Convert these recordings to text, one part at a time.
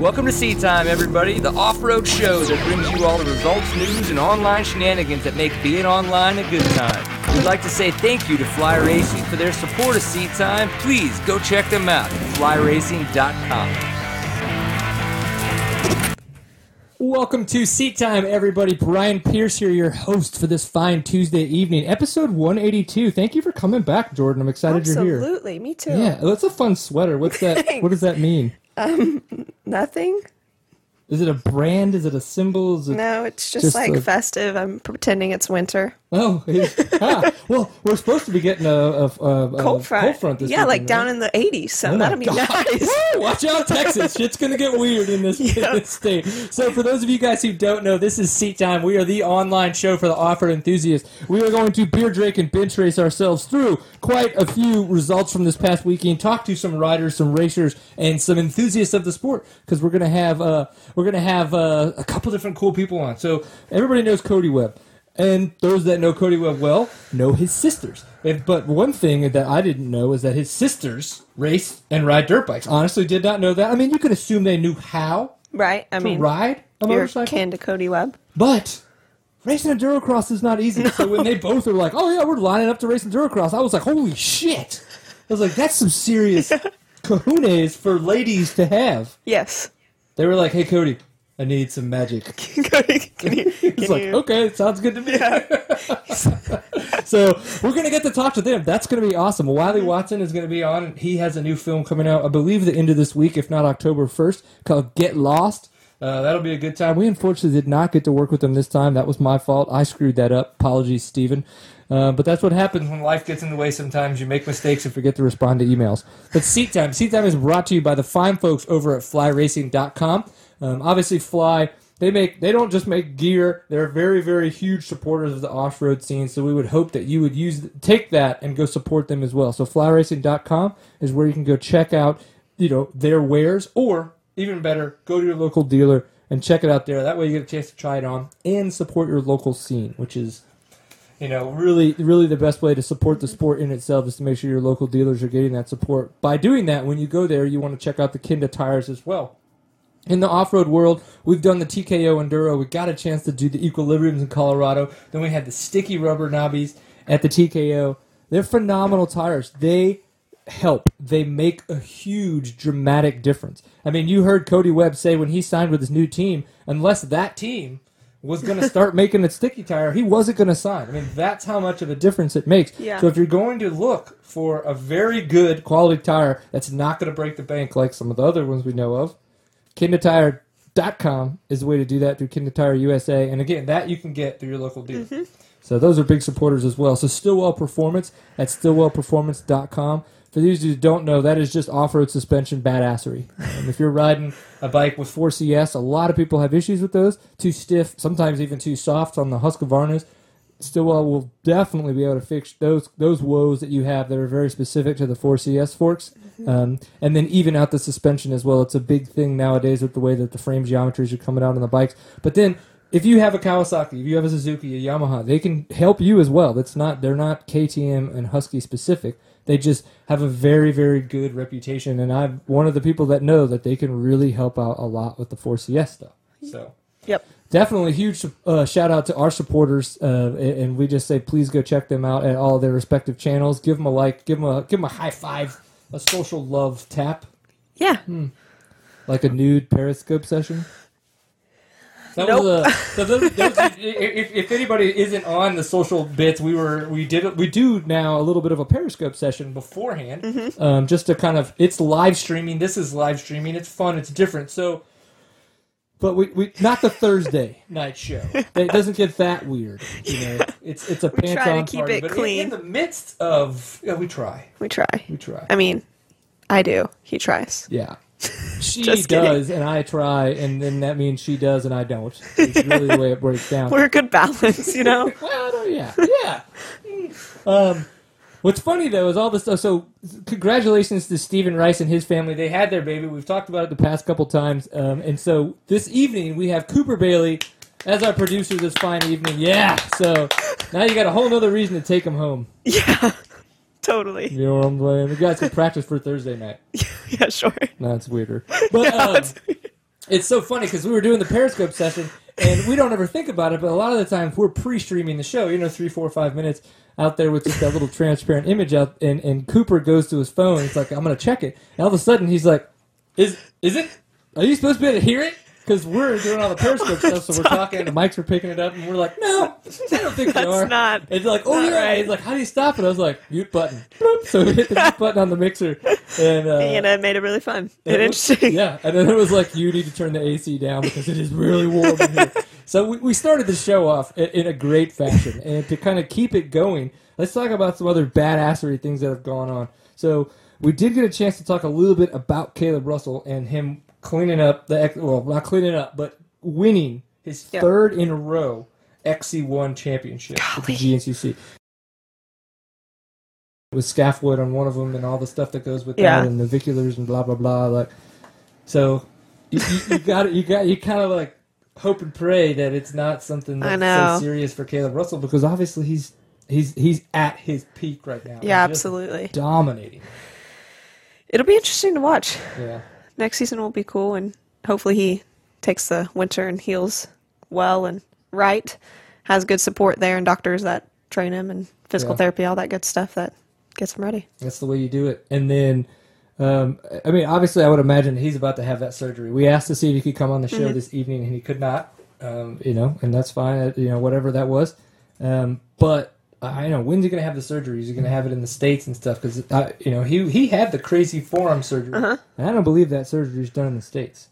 Welcome to Sea Time, everybody, the off-road show that brings you all the results, news, and online shenanigans that make being online a good time. We'd like to say thank you to Fly Racing for their support of Sea Time. Please go check them out at flyracing.com. Welcome to Seat Time, everybody. Brian Pierce here, your host for this fine Tuesday evening, episode 182. Thank you for coming back, Jordan. I'm excited you're here. Absolutely, me too. Yeah, that's a fun sweater. What's that? What does that mean? Nothing. Is it a brand? Is it a symbol? Is it no, it's just like festive. I'm pretending it's winter. Oh, well, we're supposed to be getting a cold front this weekend, like down in the 80s, so that'll be nice. Woo, watch out, Texas. Shit's going to get weird in this state. So for those of you guys who don't know, this is Seat Time. We are the online show for the off-road enthusiasts. We are going to beer, drink, and bench race ourselves through quite a few results from this past weekend, talk to some riders, some racers, and some enthusiasts of the sport, because we're going to have... We're going to have a couple different cool people on. So everybody knows Cody Webb. And those that know Cody Webb well know his sisters. But one thing that I didn't know is that his sisters race and ride dirt bikes. Honestly, did not know that. I mean, you could assume they knew how to ride a motorcycle. You're Kenda Cody Webb. But racing Endurocross is not easy. No. So when they both are like, oh, yeah, we're lining up to race Endurocross, I was like, holy shit. I was like, that's some serious kahunas for ladies to have. Yes. They were like, hey, Cody, I need some magic. Cody, He's like, okay, sounds good to me. Yeah. So we're going to get to talk to them. That's going to be awesome. Wiley Watson is going to be on. He has a new film coming out, I believe, the end of this week, if not October 1st, called Get Lost. That'll be a good time. We unfortunately did not get to work with him this time. That was my fault. I screwed that up. Apologies, Steven. But that's what happens when life gets in the way sometimes. You make mistakes and forget to respond to emails. But Seat Time. Seat Time is brought to you by the fine folks over at flyracing.com. Obviously, Fly, they don't just make gear. They're very, very huge supporters of the off-road scene. So we would hope that you would take that and go support them as well. So flyracing.com is where you can go check out their wares, or even better, go to your local dealer and check it out there. That way you get a chance to try it on and support your local scene, which is... really, really the best way to support the sport in itself is to make sure your local dealers are getting that support. By doing that, when you go there, you want to check out the Kenda tires as well. In the off-road world, we've done the TKO Enduro. We got a chance to do the Equilibriums in Colorado. Then we had the Sticky Rubber Knobbies at the TKO. They're phenomenal tires. They help. They make a huge, dramatic difference. I mean, you heard Cody Webb say when he signed with his new team, unless that team... was going to start making a sticky tire, he wasn't going to sign. I mean, that's how much of a difference it makes. Yeah. So if you're going to look for a very good quality tire that's not going to break the bank like some of the other ones we know of, KendaTire.com is the way to do that, through Kenda Tire USA. And again, that you can get through your local dealer. Mm-hmm. So those are big supporters as well. So Stillwell Performance at stillwellperformance.com. For those who don't know, that is just off-road suspension badassery. If you're riding a bike with 4CS, a lot of people have issues with those. Too stiff, sometimes even too soft on the Husqvarnas. Stillwell will definitely be able to fix those woes that you have that are very specific to the 4CS forks. And then even out the suspension as well. It's a big thing nowadays with the way that the frame geometries are coming out on the bikes. But then... if you have a Kawasaki, if you have a Suzuki, a Yamaha, they can help you as well. They're not KTM and Husky specific. They just have a very, very good reputation, and I'm one of the people that know that they can really help out a lot with the 4CS stuff. So, yep, definitely huge shout out to our supporters, and we just say please go check them out at all their respective channels. Give them a like, give them a high five, a social love tap. Yeah, like a nude Periscope session. If anybody isn't on the social bits, we do now a little bit of a Periscope session beforehand, just to kind of, it's live streaming. This is live streaming. It's fun. It's different. So, but we not the Thursday night show. It doesn't get that weird. It's a pants on party. We're trying to keep it clean. In the midst of we try. I mean, I do. He tries. Yeah. She does, and I try, and then that means she does, and I don't. It's really the way it breaks down. We're a good balance, Well, yeah. What's funny, though, is all this stuff. So congratulations to Stephen Rice and his family. They had their baby. We've talked about it the past couple times. And so this evening, we have Cooper Bailey as our producer this fine evening. Yeah, so now you got a whole other reason to take him home. Yeah. Totally. You know what I'm saying? You guys can practice for Thursday night. Yeah, sure. No, it's weirder. But It's so funny because we were doing the Periscope session, and we don't ever think about it, but a lot of the time we're pre-streaming the show, you know, 3, 4, 5 minutes out there with just that little transparent image out, and Cooper goes to his phone. It's like, I'm going to check it. And all of a sudden, he's like, is it? Are you supposed to be able to hear it? Because we're doing all the Periscope stuff, so we're talking, the mics are picking it up, and we're like, no, I don't think they are. That's not. It's like, oh, you're right. He's like, how do you stop it? I was like, mute button. So we hit the mute button on the mixer. And it made it really fun and interesting. Yeah, and then it was like, you need to turn the AC down because it is really warm in here. So we started the show off in a great fashion. And to kind of keep it going, let's talk about some other badassery things that have gone on. So we did get a chance to talk a little bit about Caleb Russell and him cleaning up the, well, not cleaning up, but winning his third in a row XC1 championship at the GNCC. With scaffold on one of them and all the stuff that goes with that and the viculars and blah blah blah. Like, so you kind of like hope and pray that it's not something that's so serious for Caleb Russell, because obviously he's at his peak right now. Yeah, absolutely dominating. It'll be interesting to watch. Yeah. Next season will be cool, and hopefully he takes the winter and heals well and right, has good support there and doctors that train him and physical therapy, all that good stuff that gets him ready. That's the way you do it. And then, I mean, obviously I would imagine he's about to have that surgery. We asked to see if he could come on the show this evening, and he could not, you know, and that's fine, you know, whatever that was. But I know, when's he going to have the surgery? Is he going to have it in the States and stuff? Because, you know, he had the crazy forearm surgery. Uh-huh. And I don't believe that surgery is done in the States.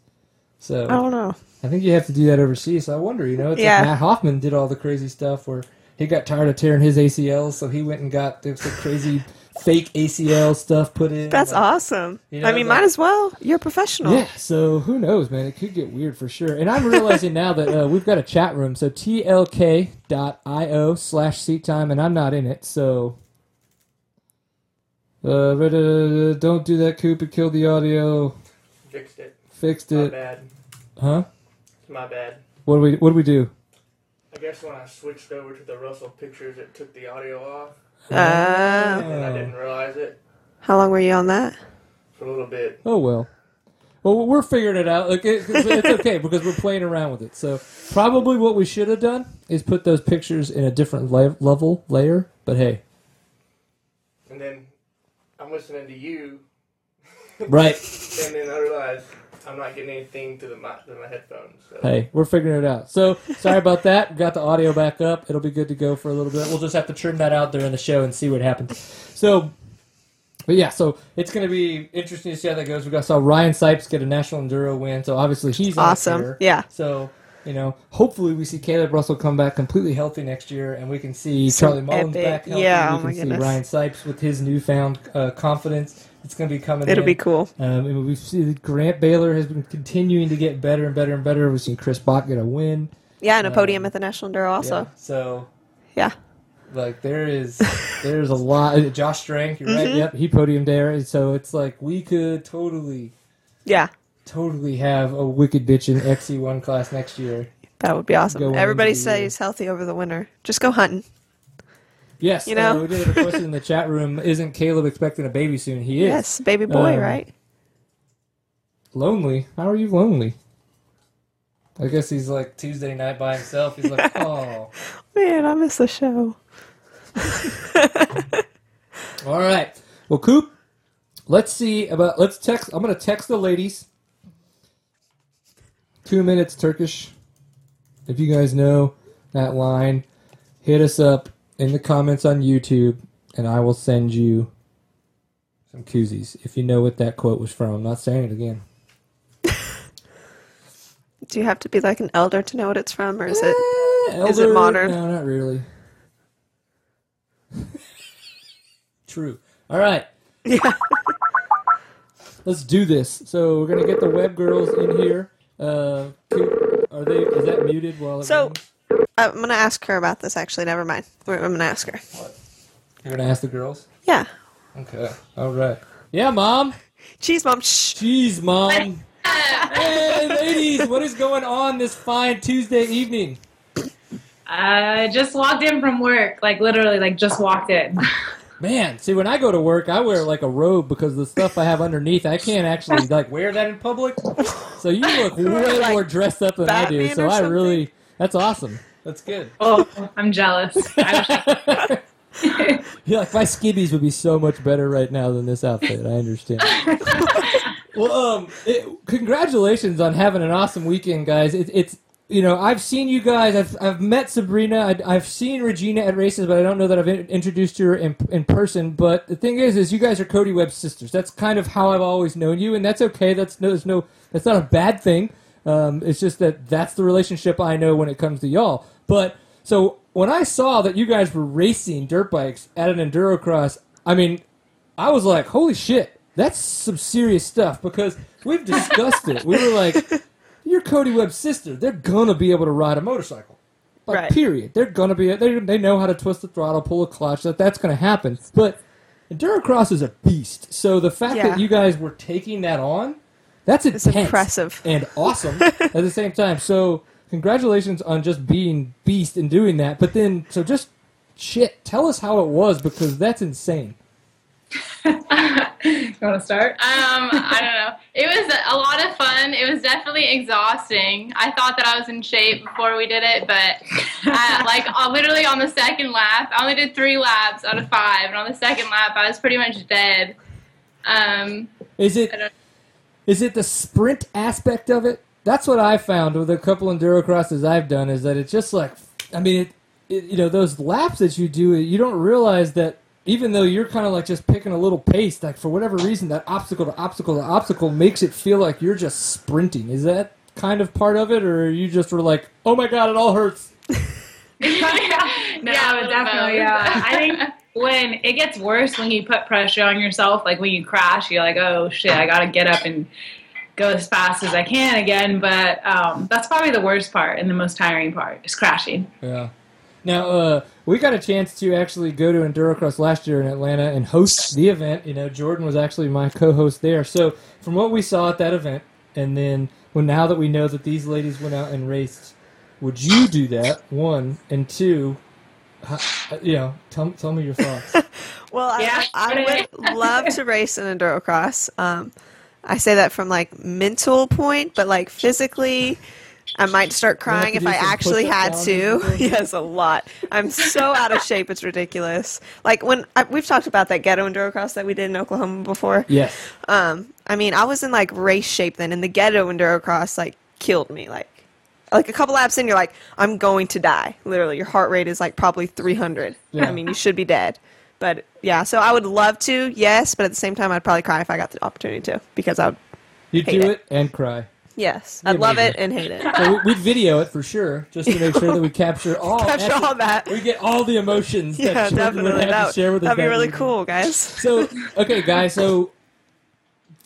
So I don't know. I think you have to do that overseas. So I wonder, you know, it's like Matt Hoffman did all the crazy stuff where he got tired of tearing his ACLs, so he went and got this crazy fake ACL stuff put in. That's like, awesome. You know, I mean, like, might as well. You're a professional. Yeah, so who knows, man? It could get weird for sure. And I'm realizing now that we've got a chat room, so tlk.io/seattime, and I'm not in it, so don't do that, Coop. It killed the audio. Fixed it. My bad. Huh? My bad. What do we do? I guess when I switched over to the Russell pictures, it took the audio off. And I didn't realize it. How long were you on that? For a little bit. Oh, well. Well, we're figuring it out. Like, it's okay because we're playing around with it. So probably what we should have done is put those pictures in a different layer, but hey. And then I'm listening to you. Right. And then I realized I'm not getting anything to my headphones. So. Hey, we're figuring it out. So, sorry about that. We got the audio back up. It'll be good to go for a little bit. We'll just have to trim that out during the show and see what happens. So, but yeah, so it's going to be interesting to see how that goes. We saw Ryan Sipes get a National Enduro win, so obviously he's awesome. Yeah. So, you know, hopefully we see Caleb Russell come back completely healthy next year, and we can see Charlie Mullins back healthy. Yeah, we can see Ryan Sipes with his newfound confidence. It's going to be coming. It'll be cool. And we've seen Grant Baylor has been continuing to get better and better and better. We've seen Chris Bach get a win. Yeah, and a podium at the National Enduro also. Yeah, so. Yeah. Like, there's a lot. Josh Strank, you're right. Yep, he podiumed there. So it's like we could totally. Yeah. Totally have a wicked bitch in XC1 class next year. That would be awesome. Everybody stays healthy over the winter. Just go hunting. Yes, you know? We did have a question in the chat room. Isn't Caleb expecting a baby soon? He is. Yes, baby boy, right? Lonely? How are you lonely? I guess he's like Tuesday night by himself. He's like, oh. Man, I miss the show. All right. Well, Coop, let's text. I'm going to text the ladies. 2 minutes Turkish. If you guys know that line, hit us up in the comments on YouTube, and I will send you some koozies if you know what that quote was from. I'm not saying it again. Do you have to be like an elder to know what it's from, or is it elder, is it modern? No, not really. True. All right. Yeah. Let's do this. So we're gonna get the web girls in here. Are they? Is that muted? I'm going to ask her about this, actually. Never mind. I'm going to ask her. What? You're going to ask the girls? Yeah. Okay. All right. Yeah, Mom. Cheese, Mom. Shh. Cheese, Mom. Hey, ladies. What is going on this fine Tuesday evening? I just walked in from work. Like, literally, just walked in. Man, see, when I go to work, I wear like a robe because the stuff I have underneath, I can't actually like wear that in public. So you look way like more dressed up than Batman I do. So I really, that's awesome. That's good. Oh, I'm jealous. You're like, my skibbies would be so much better right now than this outfit. I understand. Well, congratulations on having an awesome weekend, guys. It's you know, I've seen you guys. I've met Sabrina. I've seen Regina at races, but I don't know that I've introduced her in person. But the thing is you guys are Cody Webb's sisters. That's kind of how I've always known you, and that's okay. That's not a bad thing. It's just that's the relationship I know when it comes to y'all. But so when I saw that you guys were racing dirt bikes at an Endurocross, I mean, I was like, holy shit, that's some serious stuff, because we've discussed it. We were like, you're Cody Webb's sister. They're going to be able to ride a motorcycle. Like, right. Period. They're going to be... They know how to twist the throttle, pull a clutch. That's going to happen. But Endurocross is a beast. So the fact that you guys were taking that on, that's intense. It's impressive. And awesome at the same time. So congratulations on just being beast and doing that. But then, so just, shit, tell us how it was, because that's insane. You want to start? I don't know. It was a lot of fun. It was definitely exhausting. I thought that I was in shape before we did it, but literally on the second lap, I only did 3 laps out of 5, and on the second lap, I was pretty much dead. Is it the sprint aspect of it? That's what I found with a couple Endurocrosses I've done, is that it's just like, I mean, you know, those laps that you do, you don't realize that. Even though you're kind of like just picking a little pace, like for whatever reason, that obstacle to obstacle to obstacle makes it feel like you're just sprinting. Is that kind of part of it, or you just were like, oh my God, it all hurts? No, definitely. I think when it gets worse, when you put pressure on yourself, like when you crash, you're like, oh shit, I got to get up and go as fast as I can again. But that's probably the worst part and the most tiring part is crashing. Yeah. Now, we got a chance to actually go to Endurocross last year in Atlanta and host the event. You know, Jordan was actually my co-host there. So from what we saw at that event, and then now that we know that these ladies went out and raced, would you do that, 1? And 2, you know, tell me your thoughts. Well, yeah. I would love to race an Endurocross. I say that from, like, mental point, but, like, physically... I might start crying if I actually had to. Yes, a lot. I'm so out of shape. It's ridiculous. Like, when we've talked about that ghetto Endurocross that we did in Oklahoma before. Yes. I mean, I was in, like, race shape then, and the ghetto Endurocross, like, killed me. Like a couple laps in, you're like, I'm going to die. Literally, your heart rate is, like, probably 300. Yeah. I mean, you should be dead. But, yeah, so I would love to, yes, but at the same time, I'd probably cry if I got the opportunity to, because I would You'd do it and cry. Yes, I love it and hate it. So we'd video it for sure, just to make sure that we capture all that. We get all the emotions that Jordan would have to share with us. That'd be really cool, guys. So, okay, guys, so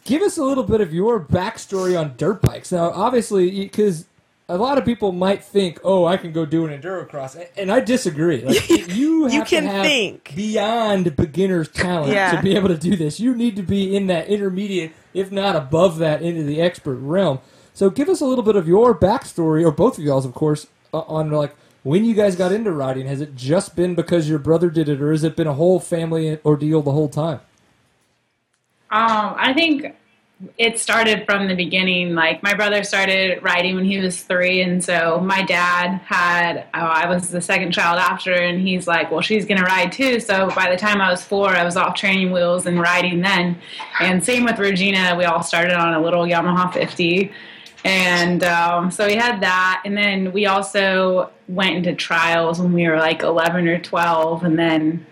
give us a little bit of your backstory on dirt bikes. Now, obviously, because a lot of people might think, oh, I can go do an Endurocross, and I disagree. Like, you have to think beyond beginner's talent to be able to do this. You need to be in that intermediate, if not above that, into the expert realm. So give us a little bit of your backstory, or both of y'all's, of course, on like when you guys got into riding. Has it just been because your brother did it, or has it been a whole family ordeal the whole time? I think it started from the beginning. Like, my brother started riding when he was 3, and so my dad I was the second child after, and he's like, well, she's going to ride too. So by the time I was 4, I was off training wheels and riding then. And same with Regina. We all started on a little Yamaha 50. And so we had that, and then we also went into trials when we were like 11 or 12, and then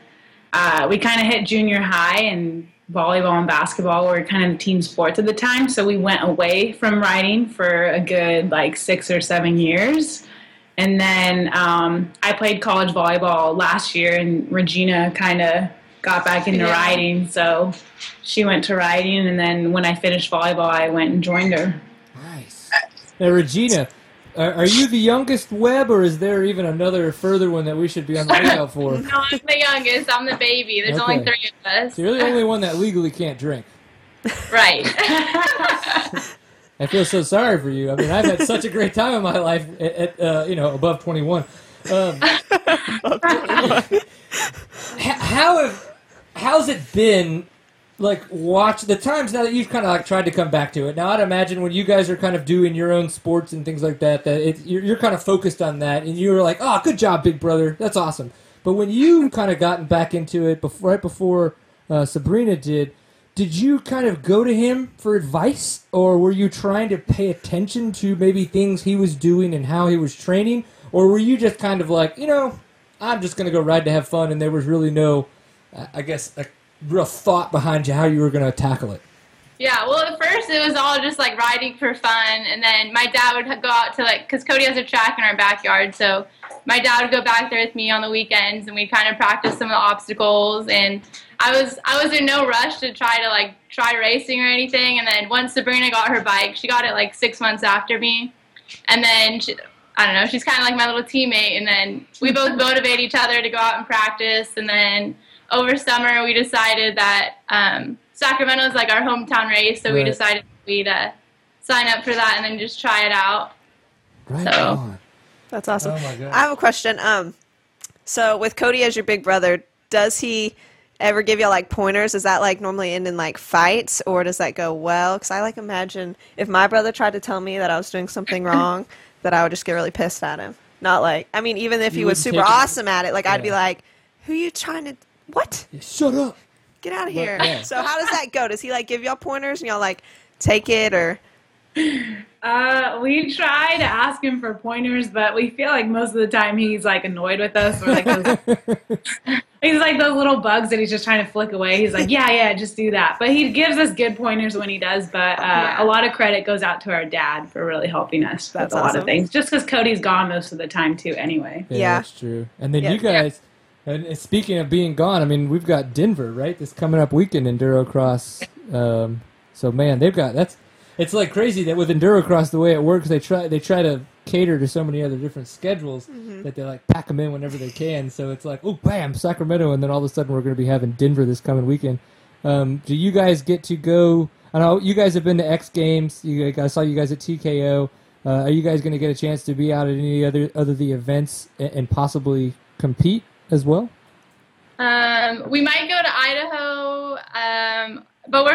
we kind of hit junior high, and volleyball and basketball were kind of the team sports at the time, so we went away from riding for a good like 6 or 7 years. And then I played college volleyball last year, and Regina kind of got back into riding, so she went to riding, and then when I finished volleyball, I went and joined her. Now, Regina, are you the youngest Webb, or is there even another further one that we should be on the lookout for? No, I'm the youngest. I'm the baby. There's only 3 of us. So you're the only one that legally can't drink. Right. I feel so sorry for you. I mean, I've had such a great time in my life at above 21. How have how's it been, like, watch the times now that you've kind of like tried to come back to it? Now, I'd imagine when you guys are kind of doing your own sports and things like that, that it, you're kind of focused on that, and you're like, oh, good job, big brother. That's awesome. But when you kind of gotten back into it before, right before Sabrina did you kind of go to him for advice, or were you trying to pay attention to maybe things he was doing and how he was training, or were you just kind of like, you know, I'm just going to go ride to have fun, and there was really no, I guess, a real thought behind you how you were going to tackle it? Yeah, well, at first it was all just like riding for fun, and then my dad would go out to, like, because Cody has a track in our backyard, so my dad would go back there with me on the weekends, and we kind of practiced some of the obstacles. And I was in no rush to try racing or anything. And then once Sabrina got her bike, she got it like 6 months after me. And then she's kind of like my little teammate. And then we both motivate each other to go out and practice. And then over summer, we decided that Sacramento is like our hometown race, so right. We decided we'd sign up for that and then just try it out. Right. So. On. That's awesome. Oh my God. I have a question. So with Cody as your big brother, does he ever give you like pointers? Is that like normally end in like fights, or does that go well? Because I like imagine if my brother tried to tell me that I was doing something wrong, that I would just get really pissed at him. Not like, I mean, even if he was super awesome at it, like I'd be like, "Who you trying to? What? Yeah, shut up! Get out of here!" Yeah. So how does that go? Does he like give y'all pointers and y'all like take it or? We try to ask him for pointers, but we feel like most of the time he's like annoyed with us. We're like those, he's like those little bugs that he's just trying to flick away. He's like, yeah, just do that. But he gives us good pointers when he does. But a lot of credit goes out to our dad for really helping us. That's a lot of things. Just because Cody's gone most of the time too, anyway. Yeah, that's true. And then you guys. And speaking of being gone, I mean, we've got Denver right this coming up weekend, Endurocross. So man, they've got that's. It's like crazy that with Endurocross, the way it works, they try to cater to so many other different schedules that they like pack them in whenever they can. So it's like, oh, bam, Sacramento, and then all of a sudden we're going to be having Denver this coming weekend. Do you guys get to go? I know you guys have been to X Games. I saw you guys at TKO. Are you guys going to get a chance to be out at any other the events and possibly compete as well? We might go to Idaho. But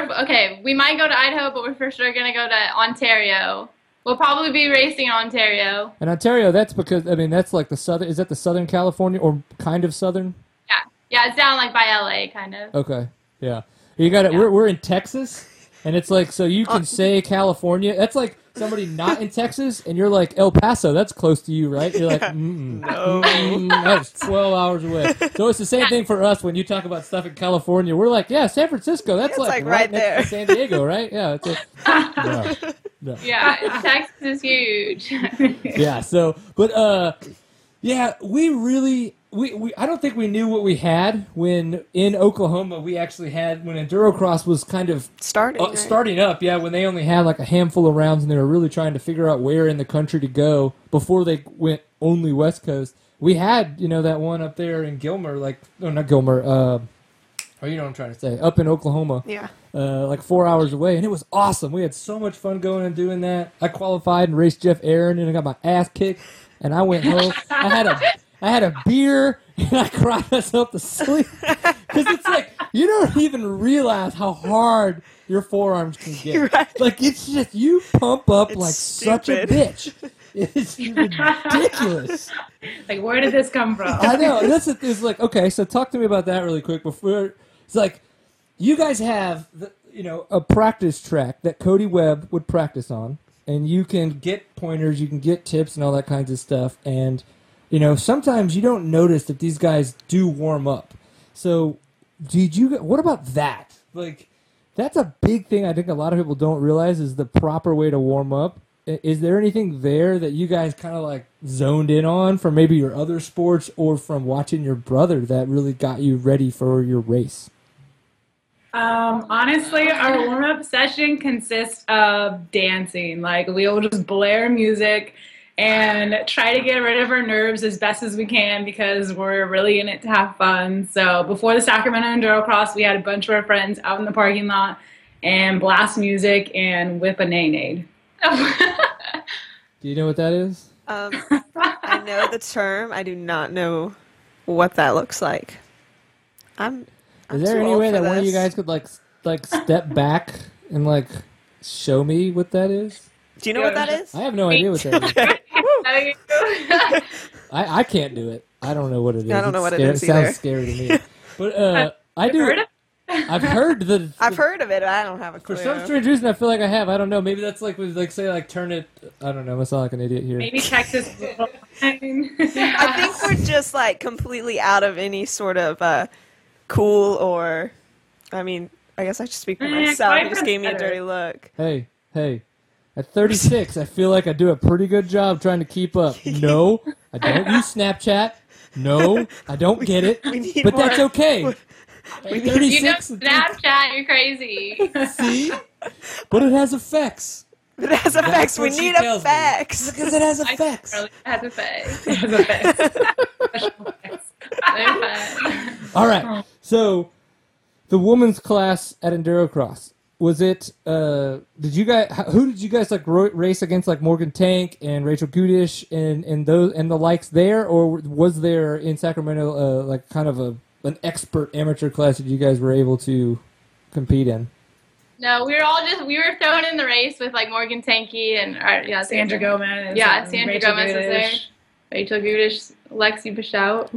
we might go to Idaho, but we're for sure going to go to Ontario. We'll probably be racing in Ontario. And Ontario, that's because, I mean, that's like the southern, is that the Southern California or kind of Southern? Yeah. Yeah, it's down like by LA kind of. Okay. Yeah. You got it. Yeah. We're in Texas, and it's like, so you can say California. That's like somebody not in Texas, and you're like, El Paso, that's close to you, right? You're like, no, that's 12 hours away. So it's the same thing for us when you talk about stuff in California. We're like, yeah, San Francisco, that's like right there. Next to San Diego, right? Yeah, it's like, no. Yeah, Texas is huge. Yeah, so, but, yeah, we really... We I don't think we knew what we had when in Oklahoma we actually had when Endurocross was kind of starting up. Yeah, when they only had like a handful of rounds and they were really trying to figure out where in the country to go before they went only West Coast. We had that one up there in Gilmer, you know what I'm trying to say, up in Oklahoma. Yeah, like 4 hours away, and it was awesome. We had so much fun going and doing that. I qualified and raced Jeff Aaron, and I got my ass kicked, and I went home. I had a beer, and I cried myself to sleep. Because it's like, you don't even realize how hard your forearms can get. Right. Like, it's just, you pump up it's like stupid. Such a bitch. It's ridiculous. Like, where did this come from? I know. And it's like, okay, so talk to me about that really quick. Before it's like, you guys have, a practice track that Cody Webb would practice on, and you can get pointers, you can get tips, and all that kinds of stuff, and... sometimes you don't notice that these guys do warm up. So, what about that? Like, that's a big thing I think a lot of people don't realize is the proper way to warm up. Is there anything there that you guys kind of like zoned in on from maybe your other sports or from watching your brother that really got you ready for your race? Honestly, our warm-up session consists of dancing. Like, we'll just blare music and try to get rid of our nerves as best as we can because we're really in it to have fun. So before the Sacramento Endurocross, we had a bunch of our friends out in the parking lot and blast music and whip a nay-nade. Do you know what that is? I know the term. I do not know what that looks like. I'm Is there any way that one of you guys could like step back and like show me what that is? Do you know what that is? I have no idea what that is. I can't do it. I don't know what it is. I don't know what it is either. It sounds scary to me. But I do. I've heard of it, but I don't have a clue. For some strange reason, I feel like I have. I don't know. Maybe that's like, say, like, turn it. I don't know. I sound like an idiot here. Maybe Texas. I think we're just, like, completely out of any sort of cool or, I mean, I guess I should speak for myself. You just gave me a dirty look. Hey. At 36, I feel like I do a pretty good job trying to keep up. No, I don't use Snapchat. No, I don't get it. But more. That's okay. Hey, 36, you don't Snapchat, you're crazy. See? But it has effects. It has effects. We need effects. Because it has effects. It has effects. It has effects. All right. So, the women's class at Endurocross. Was it? Did you guys? Who did you guys like race against? Like Morgan Tank and Rachel Gutish and those and the likes there, or was there in Sacramento like kind of an expert amateur class that you guys were able to compete in? No, we were thrown in the race with like Morgan Tanky and Sandra Gomez. Yeah, Sandra Gomez was there. Rachel Gutish, Lexi Bishout.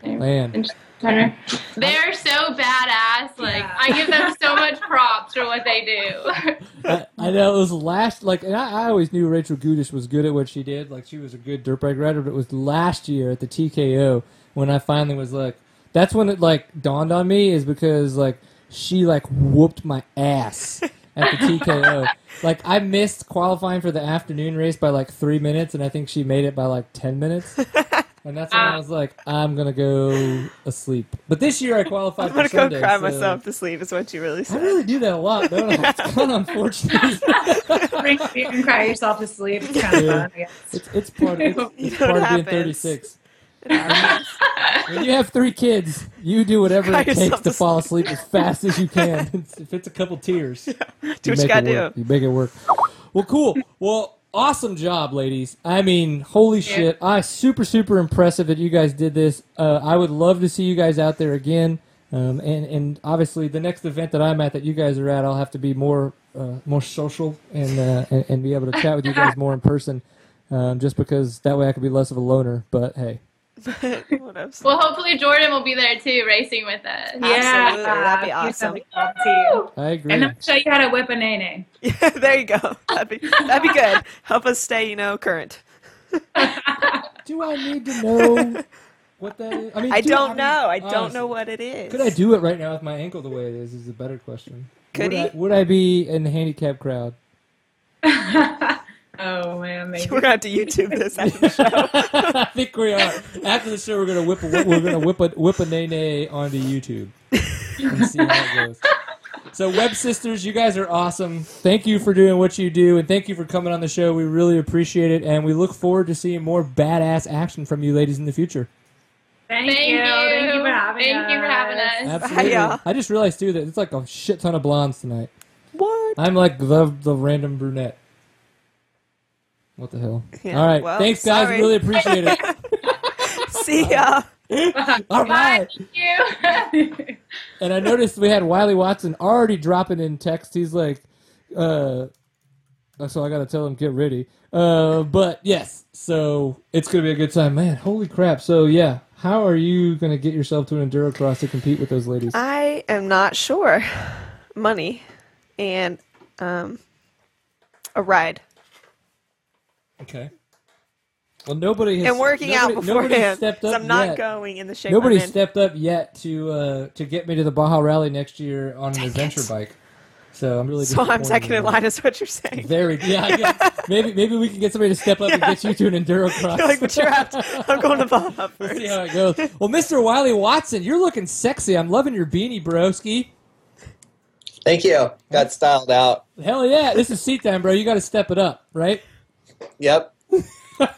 Yeah, man. Hunter. They're so badass. Like, yeah. I give them so much props for what they do. I know it was last, like, and I always knew Rachel Gutish was good at what she did. Like, she was a good dirt bike rider, but it was last year at the TKO when I finally was like, that's when it, like, dawned on me is because, like, she, like, whooped my ass at the TKO. Like, I missed qualifying for the afternoon race by, like, 3 minutes, and I think she made it by, like, 10 minutes. And that's when I was like, I'm going to go asleep. But this year I qualified for Sunday. I'm going to go cry myself to sleep is what you really said. I really do that a lot, don't I? It's kind of unfortunate. You can cry yourself to sleep. It's kind of fun, I guess. It's part of, it's part of being 36. When you have 3 kids, you do whatever it takes to fall asleep as fast as you can. If it's a couple tears, do what you got to do. You make it work. Well, cool. Well, awesome job, ladies. I mean, holy shit. Super, super impressive that you guys did this. I would love to see you guys out there again. And obviously, the next event that I'm at that you guys are at, I'll have to be more social and be able to chat with you guys more in person, just because that way I could be less of a loner. But, hey. Well, hopefully Jordan will be there, too, racing with us. Yeah. Absolutely. That'd be awesome. I agree. And I'll show you how to whip a nene. Yeah, there you go. That'd be good. Help us stay, current. Do I need to know what that is? I mean, I don't know. I don't know what it is. Could I do it right now with my ankle the way it is a better question. Would I be in the handicap crowd? Oh, man. Maybe. We're going to have to YouTube this after the show. I think we are. After the show, we're going to whip a nene onto YouTube and see how it goes. So, Webb Sisters, you guys are awesome. Thank you for doing what you do, and thank you for coming on the show. We really appreciate it, and we look forward to seeing more badass action from you ladies in the future. Thank you. Thank you for having us. Thank you for having us. Absolutely. Bye, y'all. I just realized, too, that it's like a shit ton of blondes tonight. What? I'm like the random brunette. What the hell? Yeah, all right. Well, thanks, guys. Sorry. Really appreciate it. See ya. All right. Bye, thank you. And I noticed we had Wiley Watson already dropping in text. He's like, so I got to tell him, get ready. But, yes. So, it's going to be a good time. Man, holy crap. So, yeah. How are you going to get yourself to an Endurocross to compete with those ladies? I am not sure. Money. And a ride. Okay. Well, nobody has... And working out beforehand, because I'm not going in the shape Nobody stepped up yet to get me to the Baja Rally next year on an adventure bike. So I'm really... So I'm second in line is what you're saying. Very... Yeah, I guess. Maybe we can get somebody to step up and get you to an Endurocross. You're like, but you're apt. I'm going to Baja first. We'll see how it goes. Well, Mr. Wiley Watson, you're looking sexy. I'm loving your beanie, broski. Thank you. Got styled out. Hell yeah. This is seat time, bro. You got to step it up, right? Yep.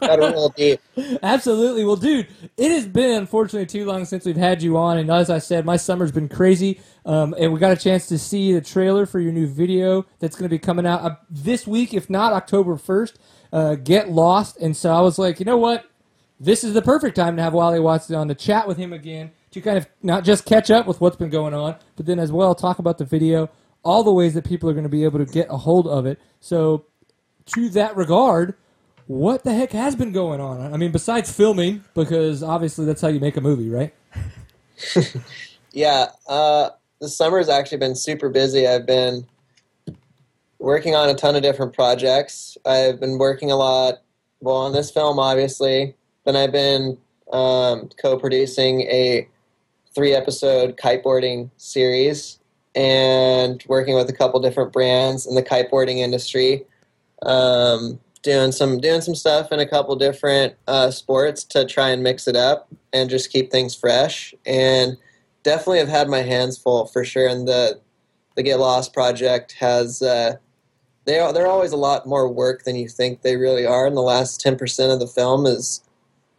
Got a real deep. Absolutely. Well, dude, it has been unfortunately too long since we've had you on, and as I said, my summer's been crazy. And we got a chance to see the trailer for your new video that's going to be coming out this week, if not October 1st. Get Lost. And so I was like, you know what? This is the perfect time to have Wiley Watson on to chat with him again to kind of not just catch up with what's been going on, but then as well talk about the video, all the ways that people are going to be able to get a hold of it. So to that regard, what the heck has been going on? I mean, besides filming, because obviously that's how you make a movie, right? Yeah. The summer's actually been super busy. I've been working on a ton of different projects. I've been working a lot, well, on this film, obviously. Then I've been co-producing a 3-episode kiteboarding series and working with a couple different brands in the kiteboarding industry, doing some stuff in a couple different sports to try and mix it up and just keep things fresh. And definitely have had my hands full for sure. And the Get Lost project has they're always a lot more work than you think they really are. And the last 10% of the film is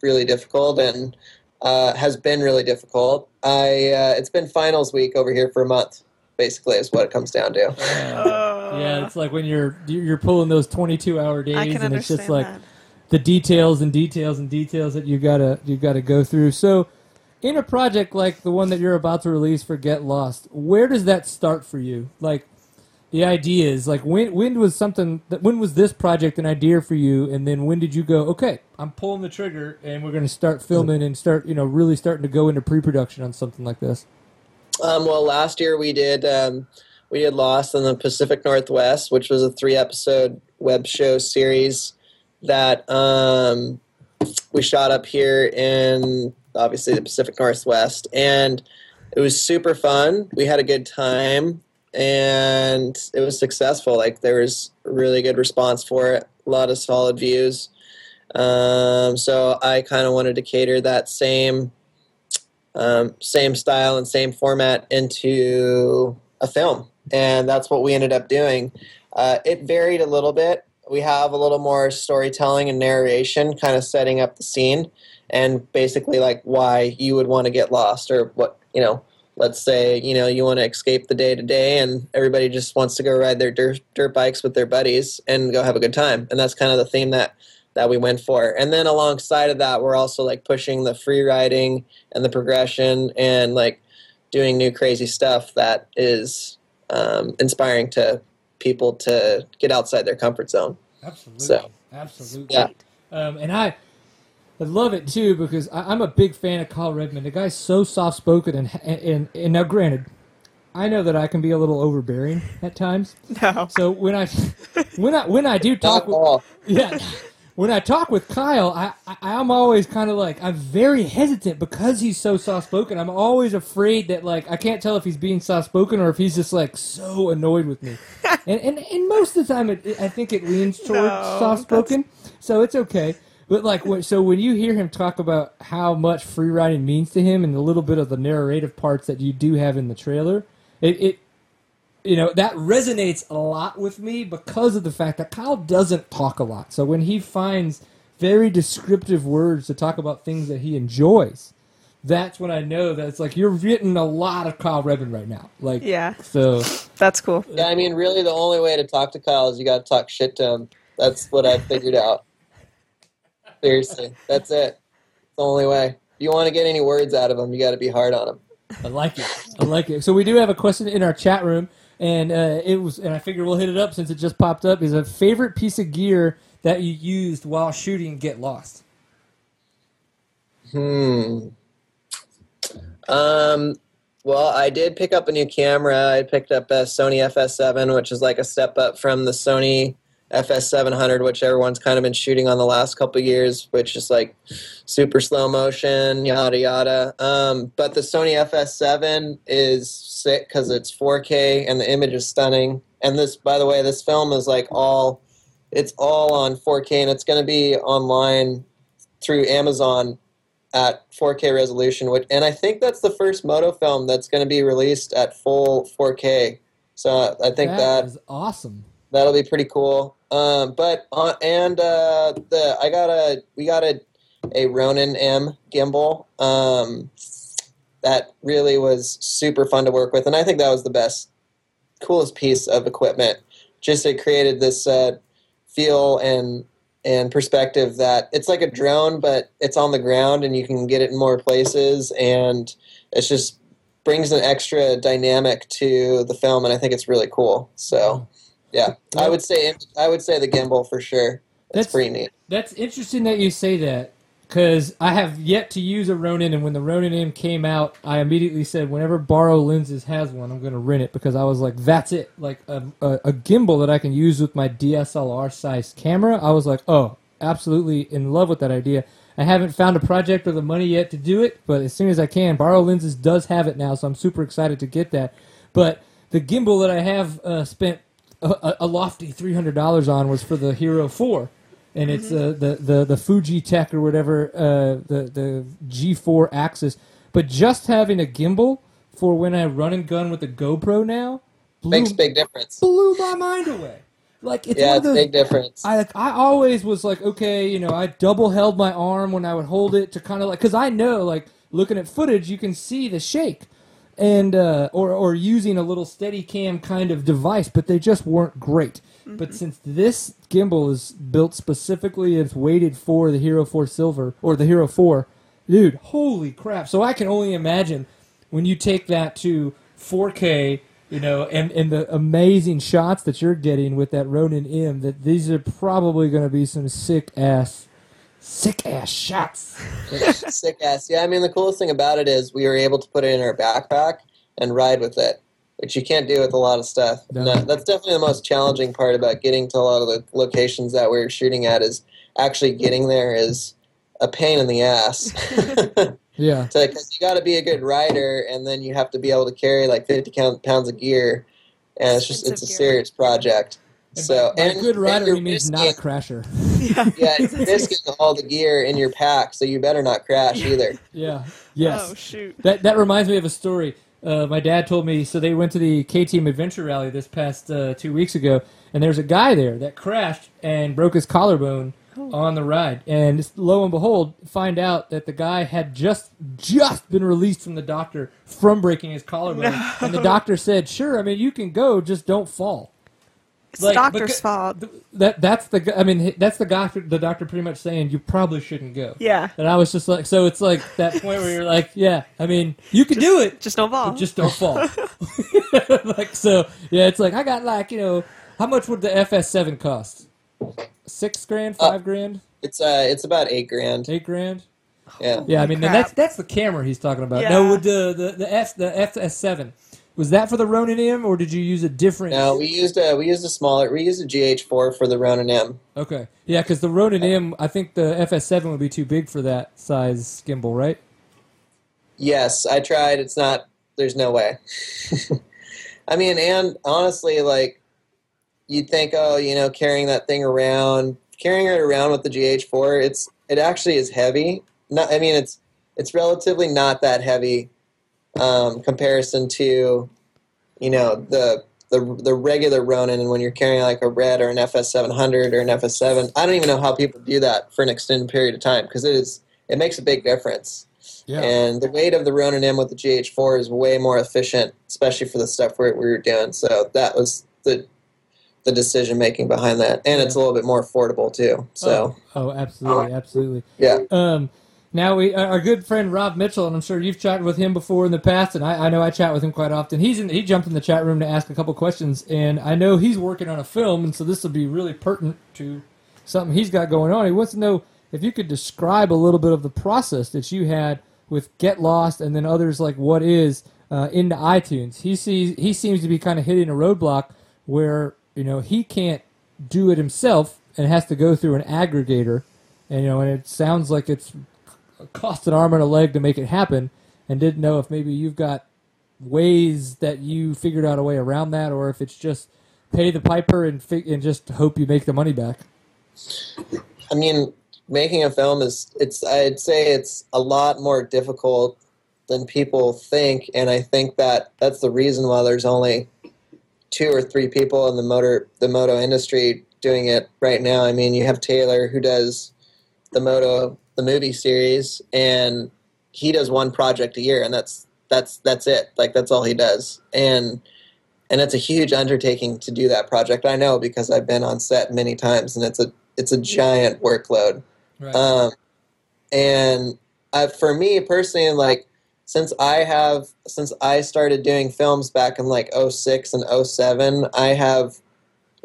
really difficult and has been really difficult. It's been finals week over here for a month, basically, is what it comes down to. Yeah, it's like when you're pulling those 22-hour days, and it's just like that. The details that you gotta go through. So, in a project like the one that you're about to release for Get Lost, where does that start for you? Like, the idea is like when was this project an idea for you, and then when did you go, okay, I'm pulling the trigger, and we're going to start filming and start really starting to go into pre-production on something like this? Well, last year we did Lost in the Pacific Northwest, which was a 3-episode web show series that we shot up here in, obviously, the Pacific Northwest. And it was super fun. We had a good time, and it was successful. Like, there was a really good response for it, a lot of solid views. So I kind of wanted to cater that same style and same format into a film, and that's what we ended up doing. It varied a little bit. We have a little more storytelling and narration, kind of setting up the scene, and basically like why you would want to get lost, or what, let's say, you want to escape the day-to-day, and everybody just wants to go ride their dirt bikes with their buddies and go have a good time. And that's kind of the theme that we went for. And then alongside of that, we're also like pushing the free riding and the progression and like doing new crazy stuff that is inspiring to people to get outside their comfort zone. Absolutely. So, absolutely. Yeah. And I love it too, because I'm a big fan of Kyle Redman. The guy's so soft-spoken and now granted, I know that I can be a little overbearing at times. No. So when I do talk with, yeah, when I talk with Kyle, I'm always kind of like, I'm very hesitant because he's so soft-spoken. I'm always afraid that, like, I can't tell if he's being soft-spoken or if he's just, like, so annoyed with me. and most of the time, I think it leans towards soft-spoken, so it's okay. But, like, so when you hear him talk about how much freeriding means to him and a little bit of the narrative parts that you do have in the trailer, it that resonates a lot with me because of the fact that Kyle doesn't talk a lot. So when he finds very descriptive words to talk about things that he enjoys, that's when I know that it's like you're getting a lot of Kyle Redman right now. Like, yeah. So that's cool. Yeah, I mean, really the only way to talk to Kyle is you got to talk shit to him. That's what I figured out. Seriously, that's it. It's the only way. If you want to get any words out of him, you got to be hard on him. I like it. So we do have a question in our chat room. And I figure we'll hit it up since it just popped up. Is a favorite piece of gear that you used while shooting Get Lost? Well, I did pick up a new camera. I picked up a Sony FS7, which is like a step up from the Sony FS700, which everyone's kind of been shooting on the last couple of years, which is like super slow motion, yada yada. But the Sony FS7 is sick because it's 4K and the image is stunning. And this, by the way, this film is like it's all on 4K, and it's going to be online through Amazon at 4K resolution. And I think that's the first moto film that's going to be released at full 4K. So I think that is awesome. That'll be pretty cool. We got a Ronin M gimbal that really was super fun to work with, and I think that was the coolest piece of equipment. Just it created this feel and and perspective that it's like a drone, but it's on the ground and you can get it in more places, and it just brings an extra dynamic to the film, and I think it's really cool. So yeah, I would say the gimbal for sure. That's pretty neat. That's interesting that you say that, because I have yet to use a Ronin, and when the Ronin M came out, I immediately said, whenever Borrow Lenses has one, I'm going to rent it, because I was like, that's it. Like a gimbal that I can use with my DSLR-sized camera, I was like, oh, absolutely in love with that idea. I haven't found a project or the money yet to do it, but as soon as I can, Borrow Lenses does have it now, so I'm super excited to get that. But the gimbal that I have spent a lofty $300 on was for the Hero 4. And it's the Fuji Tech or whatever, the G4 axis. But just having a gimbal for when I run and gun with the GoPro now makes big difference. Blew my mind away. Like it's big difference. I always was like, okay, you know, I double held my arm when I would hold it to kind of like, because I know, like, looking at footage, you can see the shake, and or using a little Steadicam kind of device, but they just weren't great. But since this gimbal is built specifically, it's weighted for the Hero 4 Silver, or the Hero 4, dude, holy crap. So I can only imagine when you take that to 4K, you know, and the amazing shots that you're getting with that Ronin M, that these are probably going to be some sick-ass shots. Sick-ass. Yeah, I mean, the coolest thing about it is we were able to put it in our backpack and ride with it, which you can't do with a lot of stuff. No. No, that's definitely the most challenging part about getting to a lot of the locations that we're shooting at, is actually getting there is a pain in the ass. Yeah. Because you got to be a good rider, and then you have to be able to carry like 50 pounds of gear, and it's a serious project. So, and a good rider means not a crasher. Yeah, you're risking all the gear in your pack, so you better not crash either. Yeah. Yes. Oh, shoot. That reminds me of a story. My dad told me, so they went to the KTM Adventure Rally this past 2 weeks ago, and there's a guy there that crashed and broke his collarbone on the ride. And lo and behold, find out that the guy had just been released from the doctor from breaking his collarbone. No. And the doctor said, sure, I mean, you can go, just don't fall. It's like, the doctor's fault. That's the doctor pretty much saying you probably shouldn't go. Yeah. And I was just like, so it's like that point where you're like, yeah, I mean, you can do it. Just don't fall. Just don't fall. Like, so, yeah, it's like, I got like, you know, how much would the FS7 cost? $6,000, $5,000? It's about $8,000. $8,000? Yeah. Yeah, I mean, that's the camera he's talking about. Yeah. No, with the FS7. Was that for the Ronin M, or did you use a different? No, we used a GH4 for the Ronin M. Okay, yeah, because the Ronin M, I think the FS7 would be too big for that size gimbal, right? Yes, I tried. It's not. There's no way. I mean, and honestly, like, you'd think, oh, you know, carrying it around with the GH4, it actually is heavy. Not, I mean, it's relatively not that heavy. Comparison to, you know, the regular Ronin, and when you're carrying like a Red or an FS700 or an FS7, I don't even know how people do that for an extended period of time, because it makes a big difference. Yeah. And the weight of the Ronin M with the GH4 is way more efficient, especially for the stuff we were doing. So that was the decision making behind that, and it's a little bit more affordable too. So absolutely. Yeah. Now our good friend Rob Mitchell, and I'm sure you've chatted with him before in the past, and I know I chat with him quite often. He jumped in the chat room to ask a couple questions, and I know he's working on a film, and so this will be really pertinent to something he's got going on. He wants to know if you could describe a little bit of the process that you had with Get Lost, and then others like What Is into iTunes. He seems to be kind of hitting a roadblock where, you know, he can't do it himself and has to go through an aggregator, and, you know, and it sounds like it's cost an arm and a leg to make it happen, and didn't know if maybe you've got ways that you figured out a way around that, or if it's just pay the piper and just hope you make the money back. I mean, making a film I'd say it's a lot more difficult than people think, and I think that's the reason why there's only 2 or 3 people in the moto industry doing it right now. I mean, you have Taylor, who does the movie series, and he does one project a year, and that's it. Like, that's all he does. And it's a huge undertaking to do that project. I know, because I've been on set many times, and it's a it's a giant workload. Right. For me personally, like, since I started doing films back in like 2006 and 2007, I have,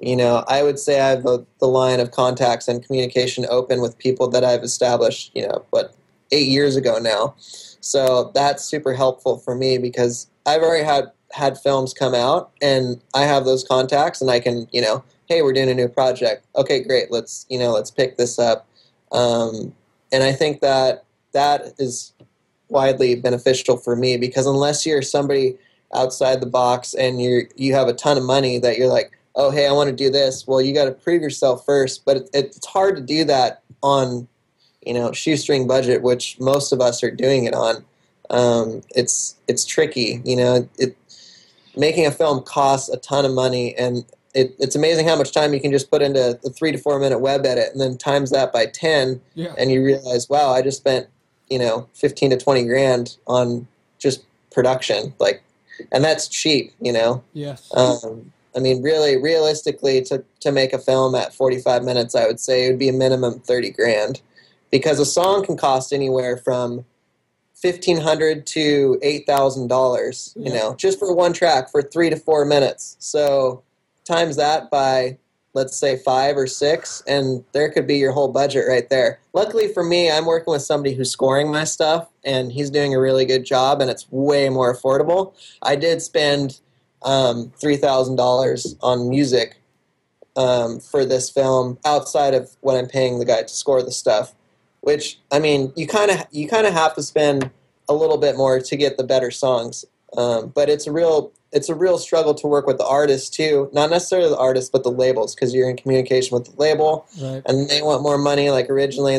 I would say I have the line of contacts and communication open with people that I've established, but 8 years ago now. So that's super helpful for me because I've already had films come out and I have those contacts and I can, hey, we're doing a new project. Okay, great. Let's, let's pick this up. And I think that is widely beneficial for me because unless you're somebody outside the box and you have a ton of money that you're like, oh, hey, I want to do this. Well, you got to prove yourself first, but it's hard to do that on, shoestring budget, which most of us are doing it on. It's tricky, making a film costs a ton of money and it's amazing how much time you can just put into a 3 to 4 minute web edit and then times that by 10. Yeah. And you realize, wow, I just spent, 15 to 20 grand on just production. Like, and that's cheap, Yes. Really realistically to make a film at 45 minutes, I would say it would be a minimum 30 grand because a song can cost anywhere from $1,500 to $8,000, just for one track for 3 to 4 minutes. So times that by, let's say, 5 or 6, and there could be your whole budget right there. Luckily for me, I'm working with somebody who's scoring my stuff, and he's doing a really good job, and it's way more affordable. I did spend $3,000 on music for this film outside of what I'm paying the guy to score the stuff, which, you kind of have to spend a little bit more to get the better songs. But it's a real struggle to work with the artists too, not necessarily the artists, but the labels, because you're in communication with the label, right. And they want more money. Like originally,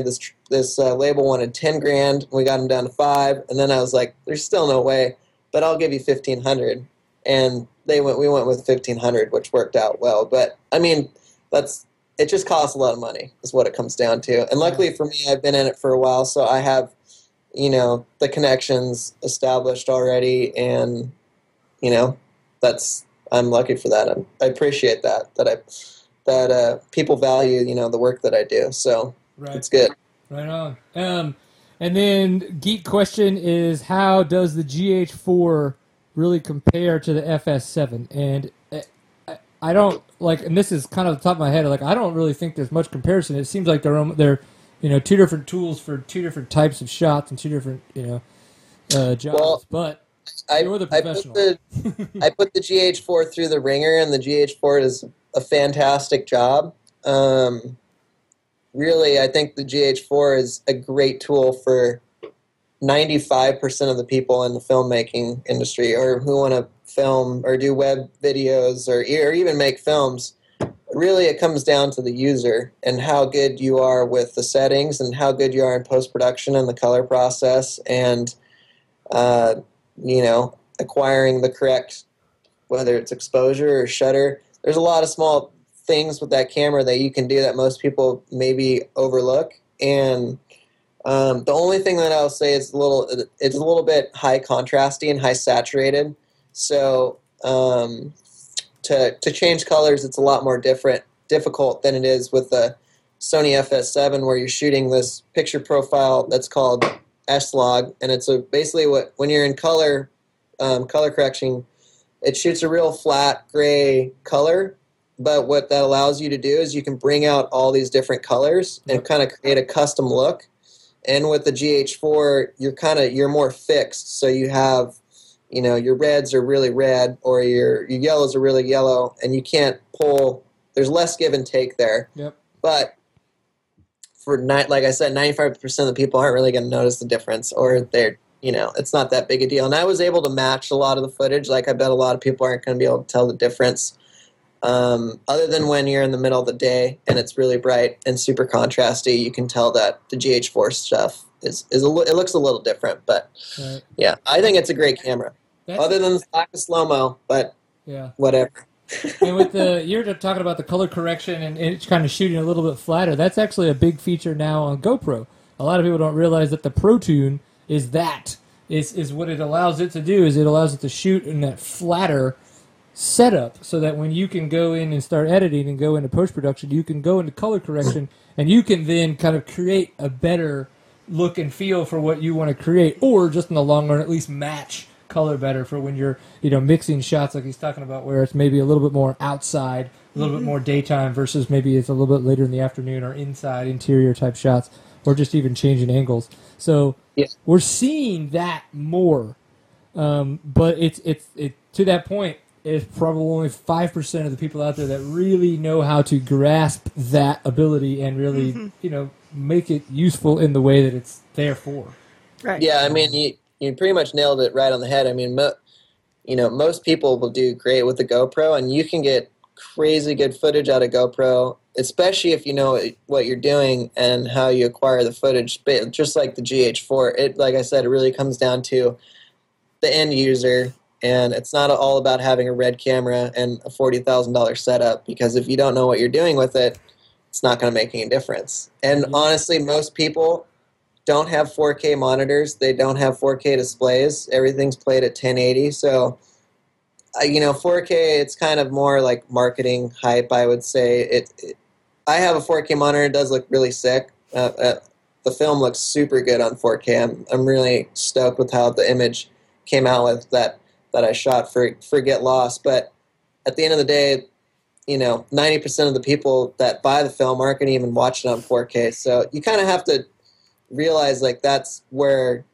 this label wanted 10 grand, and we got them down to 5, and then I was like, "There's still no way," but I'll give you 1,500, and we went with 1,500, which worked out well. But it just costs a lot of money, is what it comes down to. And luckily for me, I've been in it for a while, so I have the connections established already, and I'm lucky for that. I appreciate that people value, the work that I do. So It's good. Right on. And then geek question is, how does the GH4 really compare to the FS7? And I don't and this is kind of the top of my head. I don't really think there's much comparison. It seems like they're two different tools for two different types of shots and two different, jobs, but. I put the GH4 through the ringer, and the GH4 does a fantastic job. Really, I think the GH4 is a great tool for 95% of the people in the filmmaking industry, or who want to film or do web videos or even make films. Really, it comes down to the user and how good you are with the settings and how good you are in post-production and the color process and acquiring the correct, whether it's exposure or shutter. There's a lot of small things with that camera that you can do that most people maybe overlook. And the only thing that I'll say is it's a little bit high contrasty and high saturated. So to change colors, it's a lot more difficult than it is with the Sony FS7, where you're shooting this picture profile that's called S-Log, and it's basically when you're in color correction, it shoots a real flat gray color, but what that allows you to do is you can bring out all these different colors and kind of create a custom look. And with the GH4, you're more fixed, so you have, your reds are really red, or your yellows are really yellow, and you can't there's less give and take there. Yep. But for like I said, 95% of the people aren't really going to notice the difference, or they're, it's not that big a deal. And I was able to match a lot of the footage. I bet a lot of people aren't going to be able to tell the difference, other than when you're in the middle of the day and it's really bright and super contrasty. You can tell that the GH4 stuff it looks a little different, but right. Yeah, I think it's a great camera. Other than the lack of slow-mo, but yeah, whatever. And with you're talking about the color correction and it's kind of shooting a little bit flatter, that's actually a big feature now on GoPro. A lot of people don't realize that the Pro Tune is what it allows it to do, is it allows it to shoot in that flatter setup so that when you can go in and start editing and go into post-production, you can go into color correction And you can then kind of create a better look and feel for what you want to create, or just in the long run at least match color better for when you're, you know, mixing shots like he's talking about, where it's maybe a little bit more outside, a little bit more daytime versus maybe it's a little bit later in the afternoon, or inside interior type shots, or just even changing angles. So yes, we're seeing that more, but it's to that point, it's probably only 5% of the people out there that really know how to grasp that ability and really you know, make it useful in the way that it's there for. Right. Yeah, I mean, you pretty much nailed it right on the head. I mean, most people will do great with the GoPro, and you can get crazy good footage out of GoPro, especially if you know what you're doing and how you acquire the footage. But just like the GH4, it, like I said, it really comes down to the end user, and it's not all about having a red camera and a $40,000 setup, because if you don't know what you're doing with it, it's not going to make any difference. And honestly, most people don't have 4K monitors. They don't have 4K displays. Everything's played at 1080. So, 4K, it's kind of more like marketing hype, I would say. I have a 4K monitor. It does look really sick. The film looks super good on 4K. I'm really stoked with how the image came out with that I shot for Get Lost. But at the end of the day, 90% of the people that buy the film aren't going to even watch it on 4K. So you kind of have to realize, that's where